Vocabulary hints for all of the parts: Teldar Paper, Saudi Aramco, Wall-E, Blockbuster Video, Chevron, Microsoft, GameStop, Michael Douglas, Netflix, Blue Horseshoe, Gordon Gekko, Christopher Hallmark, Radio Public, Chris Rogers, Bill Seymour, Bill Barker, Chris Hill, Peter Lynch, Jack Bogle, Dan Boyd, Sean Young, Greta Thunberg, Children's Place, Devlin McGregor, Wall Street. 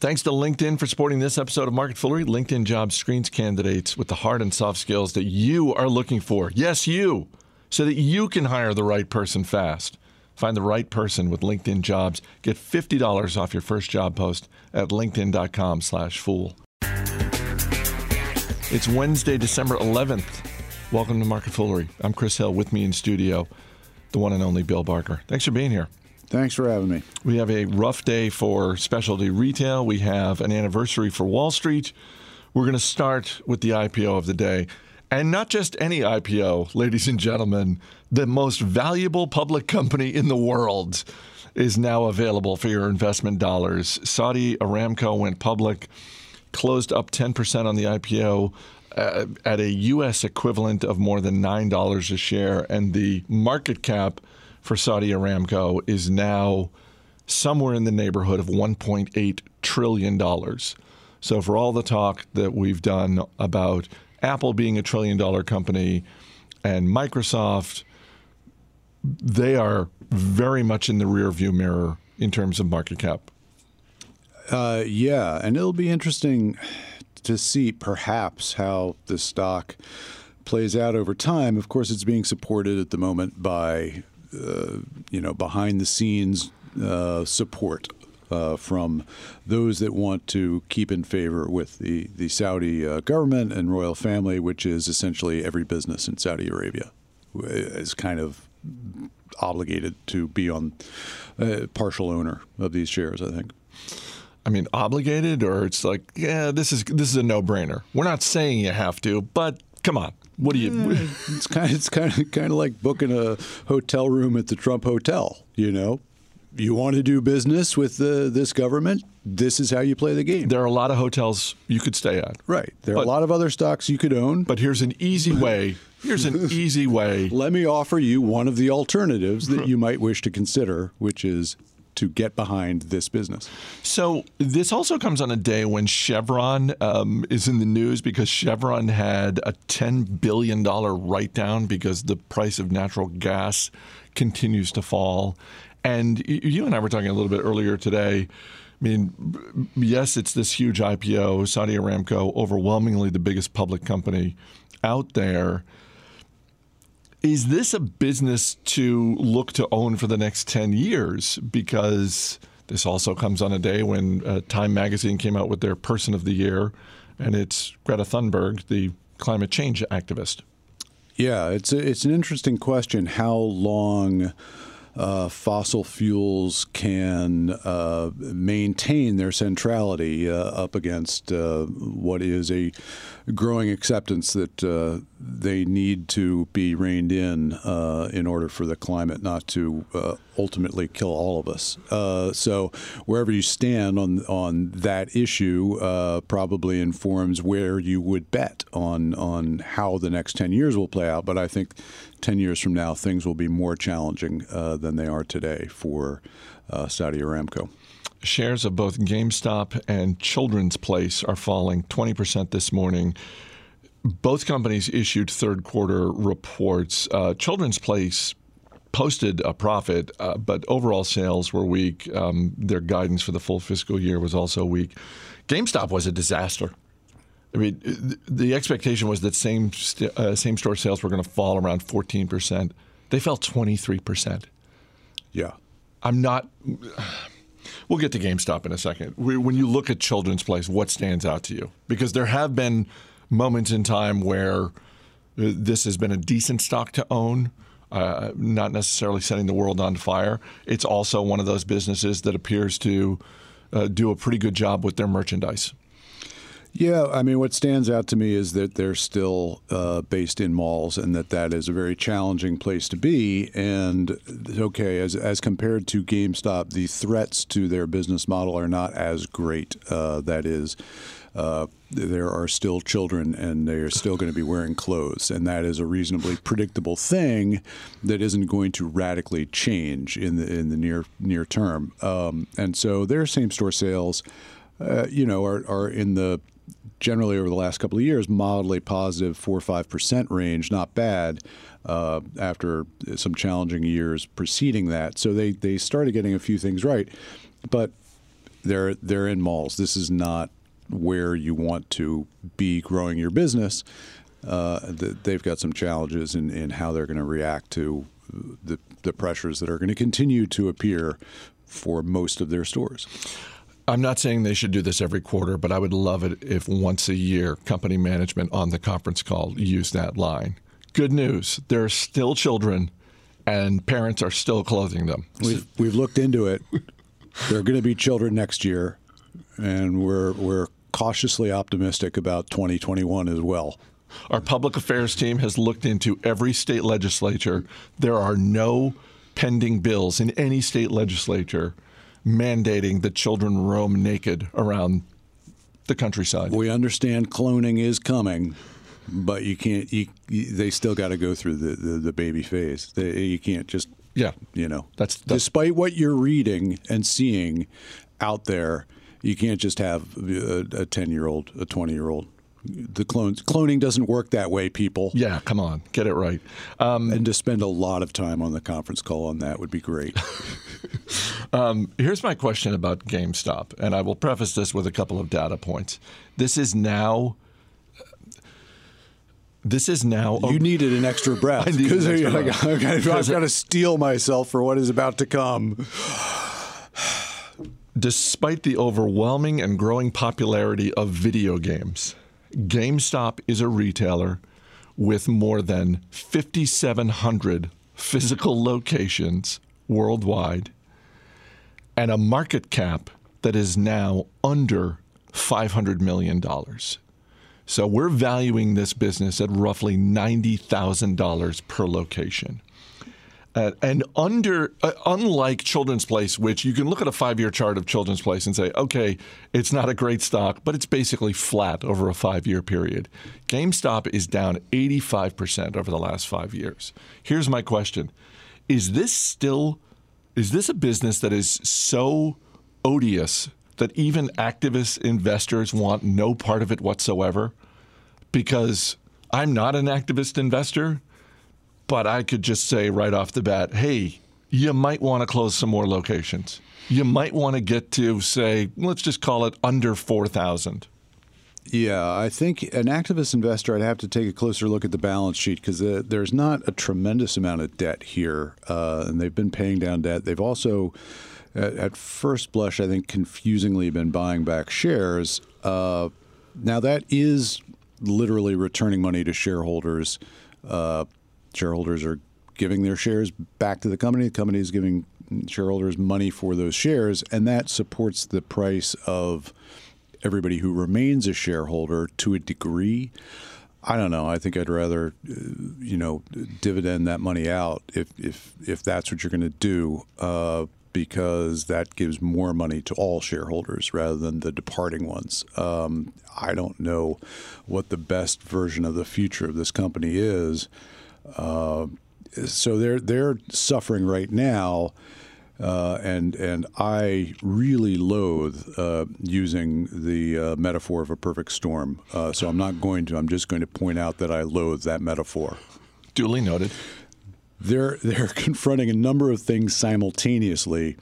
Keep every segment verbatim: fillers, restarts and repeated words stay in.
Thanks to LinkedIn for supporting this episode of Market Foolery. LinkedIn Jobs screens candidates with the hard and soft skills that you are looking for. Yes, you, so that you can hire the right person fast. Find the right person with LinkedIn Jobs. Get fifty dollars off your first job post at linkedin.com slash fool. It's Wednesday, December eleventh. Welcome to Market Foolery. I'm Chris Hill. With me in studio, the one and only Bill Barker. Thanks for being here. Thanks for having me. We have a rough day for specialty retail. We have an anniversary for Wall Street. We're going to start with the I P O of the day. And not just any I P O, ladies and gentlemen. The most valuable public company in the world is now available for your investment dollars. Saudi Aramco went public, closed up ten percent on the I P O uh, at a U S equivalent of more than nine dollars a share. And the market cap for Saudi Aramco is now somewhere in the neighborhood of one point eight trillion dollars. So for all the talk that we've done about Apple being a trillion-dollar company and Microsoft, they are very much in the rearview mirror in terms of market cap. Uh, yeah, and it'll be interesting to see perhaps how the stock plays out over time. Of course, it's being supported at the moment by Uh, you know, behind-the-scenes uh, support uh, from those that want to keep in favor with the, the Saudi uh, government and royal family, which is essentially every business in Saudi Arabia is kind of obligated to be on uh, partial owner of these shares, I think. I mean, obligated, or it's like, yeah, this is this is a no-brainer. We're not saying you have to, but come on. What do you? It's kind of, it's kind of, kind of like booking a hotel room at the Trump Hotel. You know, you want to do business with the, this government. This is how you play the game. There are a lot of hotels you could stay at. Right. There but, are a lot of other stocks you could own. But here's an easy way. Here's an easy way. Let me offer you one of the alternatives that you might wish to consider, which is to get behind this business. So this also comes on a day when Chevron um, is in the news because Chevron had a ten billion dollars write-down because the price of natural gas continues to fall. And you and I were talking a little bit earlier today. I mean, yes, it's this huge I P O, Saudi Aramco, overwhelmingly the biggest public company out there. Is this a business to look to own for the next ten years? Because this also comes on a day when uh, Time Magazine came out with their Person of the Year, and it's Greta Thunberg, the climate change activist. Yeah, it's a, it's an interesting question how long uh, fossil fuels can uh, maintain their centrality uh, up against uh, what is a growing acceptance that uh, they need to be reined in uh, in order for the climate not to uh, ultimately kill all of us. Uh, so wherever you stand on on that issue uh, probably informs where you would bet on on how the next ten years will play out. But I think ten years from now, things will be more challenging uh, than they are today for uh, Saudi Aramco. Shares of both GameStop and Children's Place are falling twenty percent this morning. Both companies issued third-quarter reports. Uh, Children's Place posted a profit, uh, but overall sales were weak. Um, their guidance for the full fiscal year was also weak. GameStop was a disaster. I mean, the expectation was that same st- uh, same-store sales were going to fall around fourteen percent. They fell twenty-three percent. Yeah. I'm not... We'll get to GameStop in a second. When you look at Children's Place, what stands out to you? Because there have been moments in time where this has been a decent stock to own, uh, not necessarily setting the world on fire. It's also one of those businesses that appears to uh, do a pretty good job with their merchandise. Yeah, I mean, what stands out to me is that they're still uh, based in malls and that that is a very challenging place to be. And, okay, as as compared to GameStop, the threats to their business model are not as great. Uh, that is, uh, there are still children and they are still going to be wearing clothes. And that is a reasonably predictable thing that isn't going to radically change in the in the near, near term. Um, and so their same-store sales, uh, you know, are, are in the generally over the last couple of years, mildly positive four or five percent range, not bad, uh, after some challenging years preceding that. So they, they started getting a few things right. But They're they're in malls. This is not where you want to be growing your business. Uh, they've got some challenges in, in how they're going to react to the the pressures that are going to continue to appear for most of their stores. I'm not saying they should do this every quarter, but I would love it if once a year company management on the conference call used that line. Good news. There are still children and parents are still clothing them. We've, we've looked into it. There are going to be children next year, and we're we're cautiously optimistic about twenty twenty-one as well. Our public affairs team has looked into every state legislature. There are no pending bills in any state legislature mandating that children roam naked around the countryside. We understand cloning is coming, but you can't. You, you, they still got to go through the, the, the baby phase. They, you can't just. Yeah, you know. That's, that's despite what you're reading and seeing out there, you can't just have a ten-year-old, a twenty-year-old. The clones cloning doesn't work that way, people. Yeah, come on, get it right. Um, and to spend a lot of time on the conference call on that would be great. um, here's my question about GameStop, and I will preface this with a couple of data points. This is now. This is now. A... You needed an extra breath because like, okay, I've got to steel myself for what is about to come. Despite the overwhelming and growing popularity of video games, GameStop is a retailer with more than fifty-seven hundred physical locations worldwide and a market cap that is now under five hundred million dollars. So we're valuing this business at roughly ninety thousand dollars per location. Uh, and under, uh, unlike Children's Place, which you can look at a five-year chart of Children's Place and say, okay, it's not a great stock, but it's basically flat over a five-year period. GameStop is down eighty-five percent over the last five years. Here's my question. Is this still, is this a business that is so odious that even activist investors want no part of it whatsoever? Because I'm not an activist investor, but I could just say right off the bat, hey, you might want to close some more locations. You might want to get to, say, let's just call it under four thousand. Yeah, I think an activist investor, I'd have to take a closer look at the balance sheet because uh, there's not a tremendous amount of debt here, uh, and they've been paying down debt. They've also... at first blush, I think, confusingly been buying back shares. Uh, now, that is literally returning money to shareholders. Uh, shareholders are giving their shares back to the company. The company is giving shareholders money for those shares, and that supports the price of everybody who remains a shareholder to a degree. I don't know. I think I'd rather, you know, dividend that money out if, if, if that's what you're going to do. Uh, because that gives more money to all shareholders rather than the departing ones. Um, I don't know what the best version of the future of this company is. Uh, so they're they're suffering right now, uh, and and I really loathe uh, using the uh, metaphor of a perfect storm. Uh, so I'm not going to. I'm just going to point out that I loathe that metaphor. Duly noted. They're they're confronting a number of things simultaneously,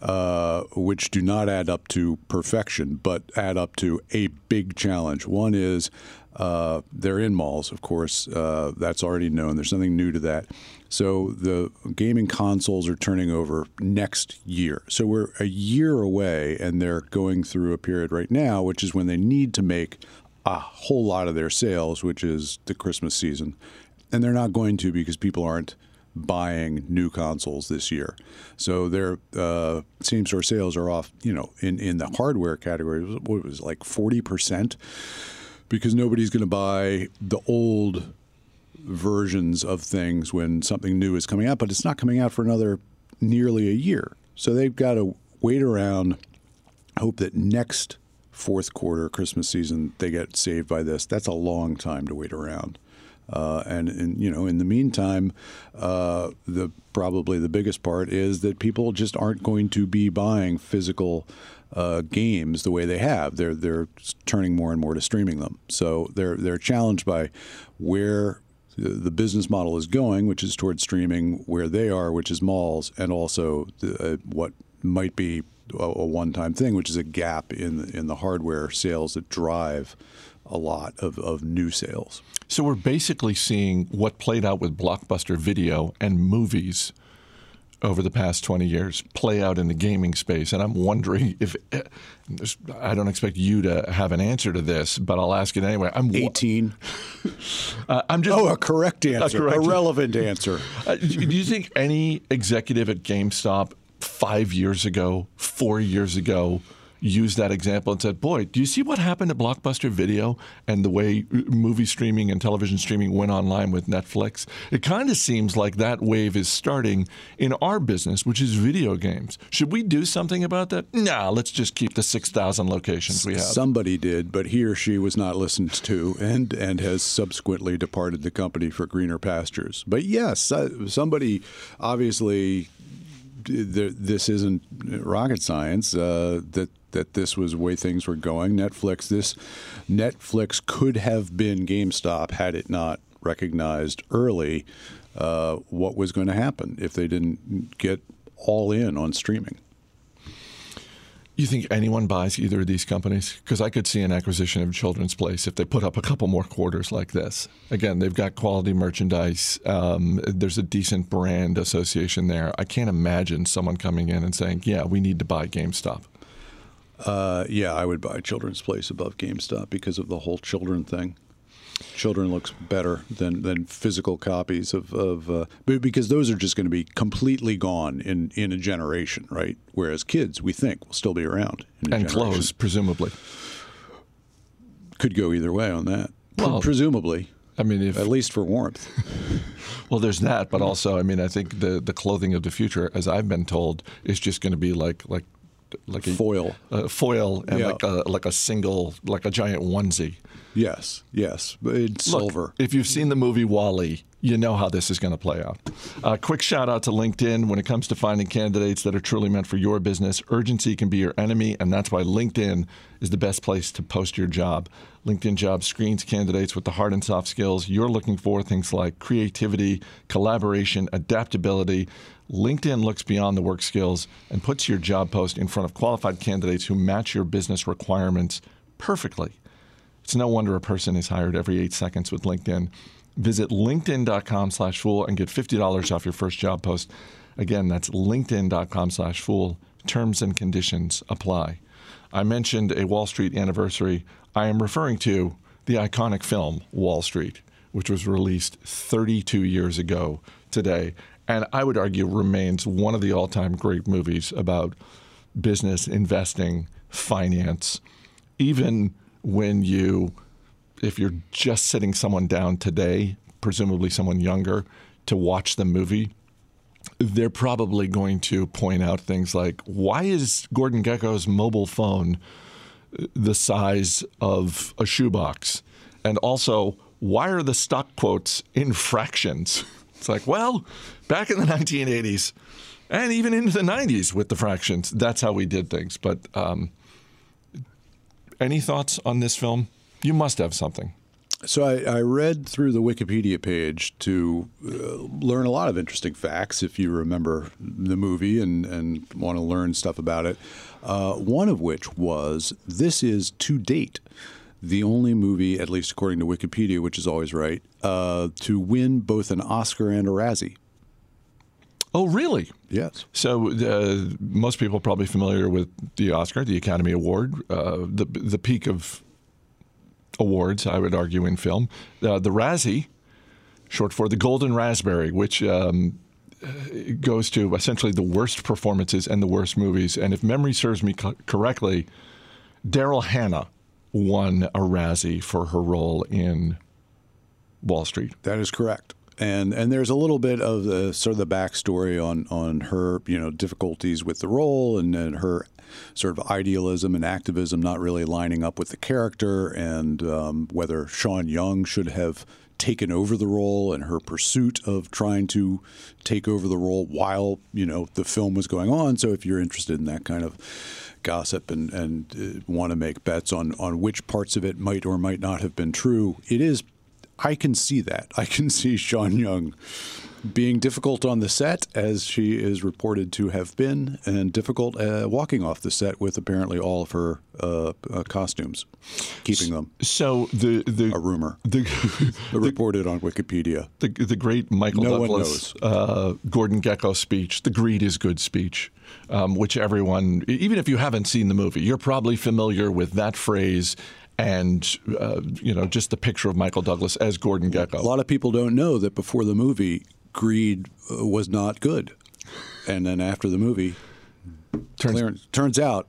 uh, which do not add up to perfection, but add up to a big challenge. One is uh, they're in malls, of course. Uh, that's already known. There's nothing new to that. So the gaming consoles are turning over next year. So we're a year away, and they're going through a period right now, which is when they need to make a whole lot of their sales, which is the Christmas season. And they're not going to because people aren't buying new consoles this year. So their uh, same-store sales are off, you know, in, in the hardware category, what was it, like forty percent? Because nobody's going to buy the old versions of things when something new is coming out, but it's not coming out for another nearly a year. So they've got to wait around, hope that next fourth quarter Christmas season they get saved by this. That's a long time to wait around. Uh, and, and, you know, in the meantime, uh, the probably the biggest part is that people just aren't going to be buying physical uh, games the way they have. They're they're turning more and more to streaming them. So they're they're challenged by where the business model is going, which is towards streaming, where they are, which is malls, and also the, uh, what might be a, a one-time thing, which is a gap in the, in the hardware sales that drive a lot of, of new sales. So we're basically seeing what played out with Blockbuster Video and movies over the past twenty years play out in the gaming space. And I'm wondering if – I don't expect you to have an answer to this, but I'll ask it anyway. I'm eighteen. uh, I'm just, oh, a correct answer, a, correct, a relevant answer. uh, do you think any executive at GameStop five years ago, four years ago, used that example and said, boy, do you see what happened to Blockbuster Video and the way movie streaming and television streaming went online with Netflix? It kind of seems like that wave is starting in our business, which is video games. Should we do something about that? Nah, let's just keep the six thousand locations we have. Somebody did, but he or she was not listened to and, and has subsequently departed the company for greener pastures. But yes, somebody obviously... This isn't rocket science, uh, that that this was the way things were going. Netflix, this Netflix could have been GameStop had it not recognized early uh, what was going to happen if they didn't get all in on streaming. You think anyone buys either of these companies? Because I could see an acquisition of Children's Place if they put up a couple more quarters like this. Again, they've got quality merchandise. Um, there's a decent brand association there. I can't imagine someone coming in and saying, yeah, we need to buy GameStop. Uh, yeah, I would buy Children's Place above GameStop because of the whole children thing. Children looks better than, than physical copies of, of uh, because those are just going to be completely gone in, in a generation, right? Whereas kids, we think, will still be around. In a and generation. Clothes, presumably. Could go either way on that. Well, presumably. I mean, if... at least for warmth. Well, there's that, but also, I mean, I think the, the clothing of the future, as I've been told, is just going to be like like like a foil, a foil, and yeah. like a like a single, like a giant onesie. Yes, yes, it's Look, silver. If you've seen the movie Wall-E, you know how this is going to play out. Uh, quick shout out to LinkedIn. When it comes to finding candidates that are truly meant for your business, urgency can be your enemy, and that's why LinkedIn is the best place to post your job. LinkedIn Jobs screens candidates with the hard and soft skills you're looking for, things like creativity, collaboration, adaptability. LinkedIn looks beyond the work skills and puts your job post in front of qualified candidates who match your business requirements perfectly. It's no wonder a person is hired every eight seconds with LinkedIn. Visit linkedin.com slash fool and get fifty dollars off your first job post. Again, that's linkedin.com slash fool. Terms and conditions apply. I mentioned a Wall Street anniversary. I am referring to the iconic film Wall Street, which was released thirty-two years ago today, and I would argue remains one of the all-time great movies about business, investing, finance. Even when you, if you're just sitting someone down today, presumably someone younger, to watch the movie, they're probably going to point out things like, why is Gordon Gekko's mobile phone the size of a shoebox? And also, why are the stock quotes in fractions? It's like, well, back in the nineteen eighties and even into the nineties with the fractions, that's how we did things. But um, any thoughts on this film? You must have something. So I, I read through the Wikipedia page to uh, learn a lot of interesting facts, if you remember the movie and, and want to learn stuff about it, uh, one of which was this is to date the only movie, at least according to Wikipedia, which is always right, uh, to win both an Oscar and a Razzie. Oh, really? Yes. So uh, most people are probably familiar with the Oscar, the Academy Award, uh, the the peak of awards, I would argue, in film. Uh, the Razzie, short for the Golden Raspberry, which um, goes to essentially the worst performances and the worst movies. And if memory serves me co- correctly, Daryl Hannah won a Razzie for her role in Wall Street. That is correct. And and there's a little bit of the sort of the backstory on on her, you know, difficulties with the role and, and her sort of idealism and activism not really lining up with the character, and um, whether Sean Young should have taken over the role and her pursuit of trying to take over the role while, you know, the film was going on. So if you're interested in that kind of gossip and, and uh, want to make bets on, on which parts of it might or might not have been true, it is. I can see that. I can see Sean Young being difficult on the set, as she is reported to have been, and difficult uh, walking off the set with apparently all of her uh, uh, costumes, keeping them. So the the a rumor the, the reported on Wikipedia. The the great Michael no Douglas, uh, Gordon Gekko speech, the greed is good speech, um, which everyone, even if you haven't seen the movie, you're probably familiar with that phrase. And, uh, you know, just the picture of Michael Douglas as Gordon Gekko. A lot of people don't know that before the movie, greed uh, was not good. And then after the movie, turns, Clarence, turns out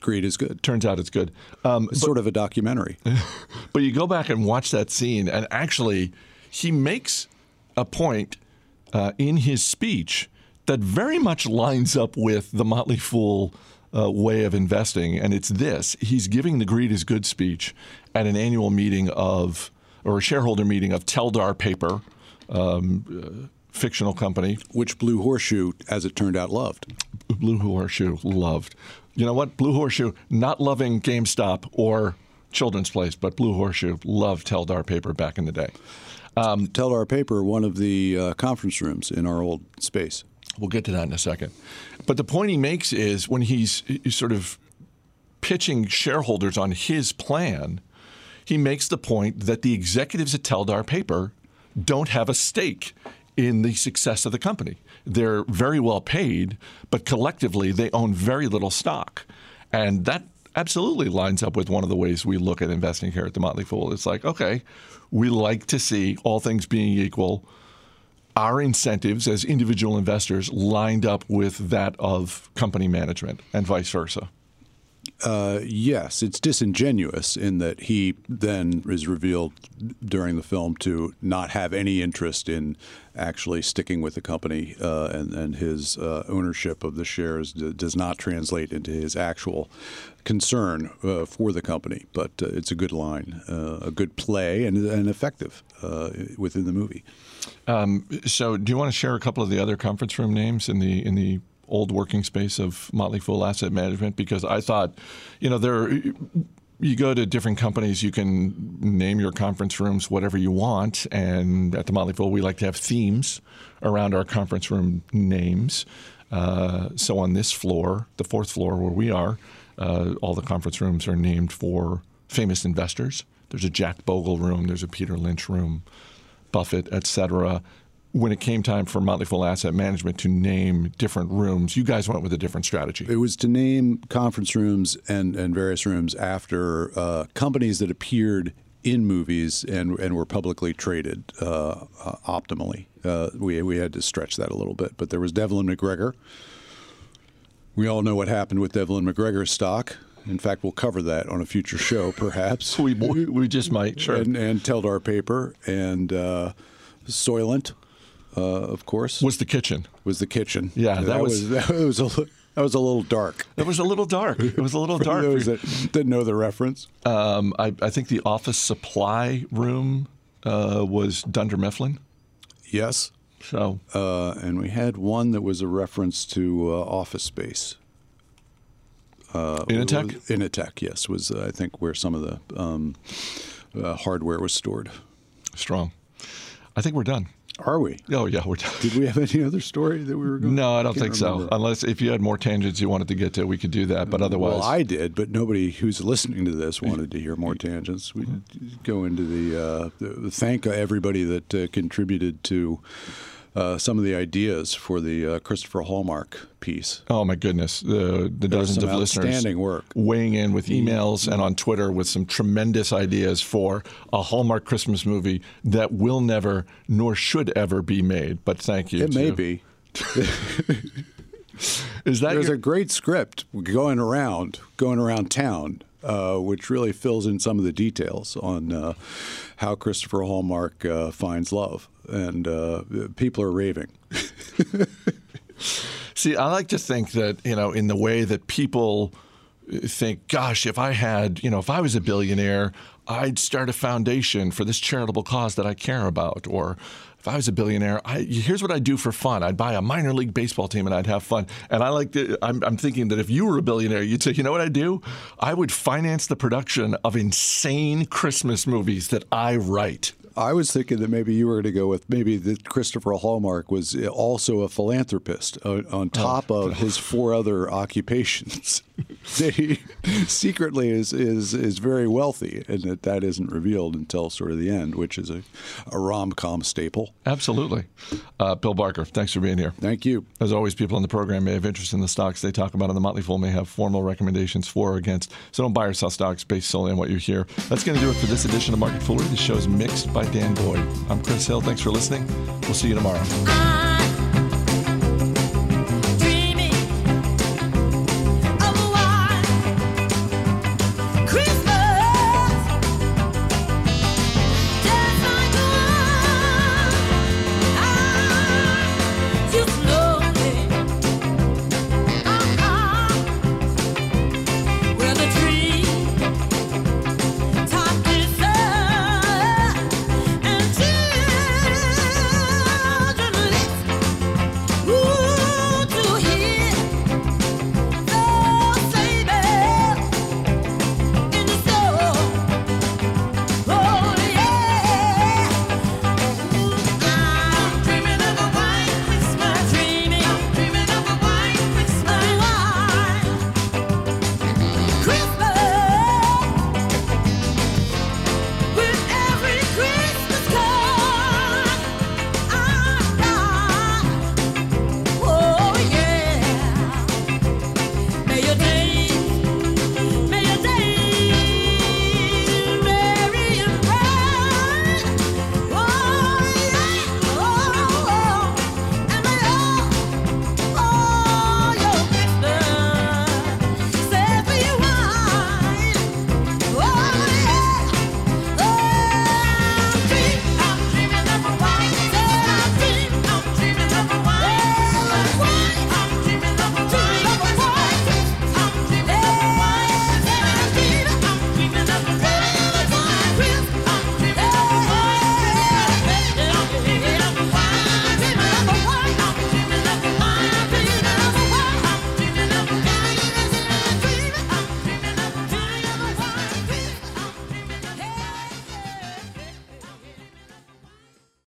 greed is good. Turns out it's good. Um, it's but, sort of a documentary. But you go back and watch that scene, and actually he makes a point uh, in his speech that very much lines up with the Motley Fool Uh, way of investing, and it's this. He's giving the greed is good speech at an annual meeting of, or a shareholder meeting of Teldar Paper, um, uh, fictional company. Which Blue Horseshoe, as it turned out, loved. Blue Horseshoe loved. You know what? Blue Horseshoe, not loving GameStop or Children's Place, but Blue Horseshoe loved Teldar Paper back in the day. Um, Teldar Paper, one of the uh, conference rooms in our old space. We'll get to that in a second. But the point he makes is when he's, he's sort of pitching shareholders on his plan, he makes the point that the executives at Teldar Paper don't have a stake in the success of the company. They're very well paid, but collectively they own very little stock. And that absolutely lines up with one of the ways we look at investing here at the Motley Fool. It's like, okay, we like to see, all things being equal, our incentives as individual investors lined up with that of company management and vice versa. Uh, yes, it's disingenuous in that he then is revealed during the film to not have any interest in actually sticking with the company, uh, and, and his uh, ownership of the shares d- does not translate into his actual concern uh, for the company. But uh, it's a good line, uh, a good play, and, and effective uh, within the movie. Um, so do you want to share a couple of the other conference room names in the in the old working space of Motley Fool Asset Management? Because I thought, you know, there are, you go to different companies, you can name your conference rooms whatever you want. And at the Motley Fool, we like to have themes around our conference room names. Uh, so on this floor, the fourth floor where we are, uh, all the conference rooms are named for famous investors. There's a Jack Bogle room. There's a Peter Lynch room. Buffett, et cetera. When it came time for Motley Fool Asset Management to name different rooms, you guys went with a different strategy. It was to name conference rooms and, and various rooms after uh, companies that appeared in movies and and were publicly traded uh, uh, optimally. Uh, we, we had to stretch that a little bit. But there was Devlin McGregor. We all know what happened with Devlin McGregor's stock. In fact, we'll cover that on a future show, perhaps. we, we just might, sure. And, and Teldar Paper and uh, Soylent, uh, of course. Was the kitchen. Was the kitchen. Yeah, that, that was, was that was a that was a little dark. It was a little dark. It was a little dark. For those that didn't know the reference. Um, I, I think the office supply room uh, was Dunder Mifflin. Yes. So. Uh, and we had one that was a reference to uh, Office Space. Uh, Initech? Was, Initech, yes, was uh, I think where some of the um, uh, hardware was stored. Strong. I think we're done. Are we? Oh, yeah, we're done. Did we have any other story that we were going to? No, I don't I think remember. So. Unless if you had more tangents you wanted to get to, we could do that. But otherwise. Well, I did, but nobody who's listening to this wanted to hear more tangents. We go into the, uh, the thank everybody that uh, contributed to Uh, some of the ideas for the uh, Christopher Hallmark piece. Oh, my goodness. The, the dozens of listeners outstanding work. Weighing in with emails and on Twitter with some tremendous ideas for a Hallmark Christmas movie that will never nor should ever be made. But thank you. It too. May be. Is that There's your... a great script going around, going around town. Uh, which really fills in some of the details on uh, how Christopher Hallmark uh, finds love. And uh, people are raving. See, I like to think that, you know, in the way that people think, gosh, if I had, you know, if I was a billionaire, I'd start a foundation for this charitable cause that I care about. Or if I was a billionaire, I, here's what I'd do for fun. I'd buy a minor league baseball team and I'd have fun. And I like to, I'm, I'm thinking that if you were a billionaire, you'd say, you know what I'd do? I would finance the production of insane Christmas movies that I write. I was thinking that maybe you were going to go with maybe that Christopher Hallmark was also a philanthropist uh, on top oh. of his four other occupations. He secretly is, is is very wealthy, and that that isn't revealed until sort of the end, which is a, a rom-com staple. Absolutely. Uh, Bill Barker, thanks for being here. Thank you. As always, people on the program may have interest in the stocks they talk about, and the Motley Fool may have formal recommendations for or against. So don't buy or sell stocks based solely on what you hear. That's going to do it for this edition of Market Foolery. The show's mixed by Dan Boyd. I'm Chris Hill. Thanks for listening. We'll see you tomorrow.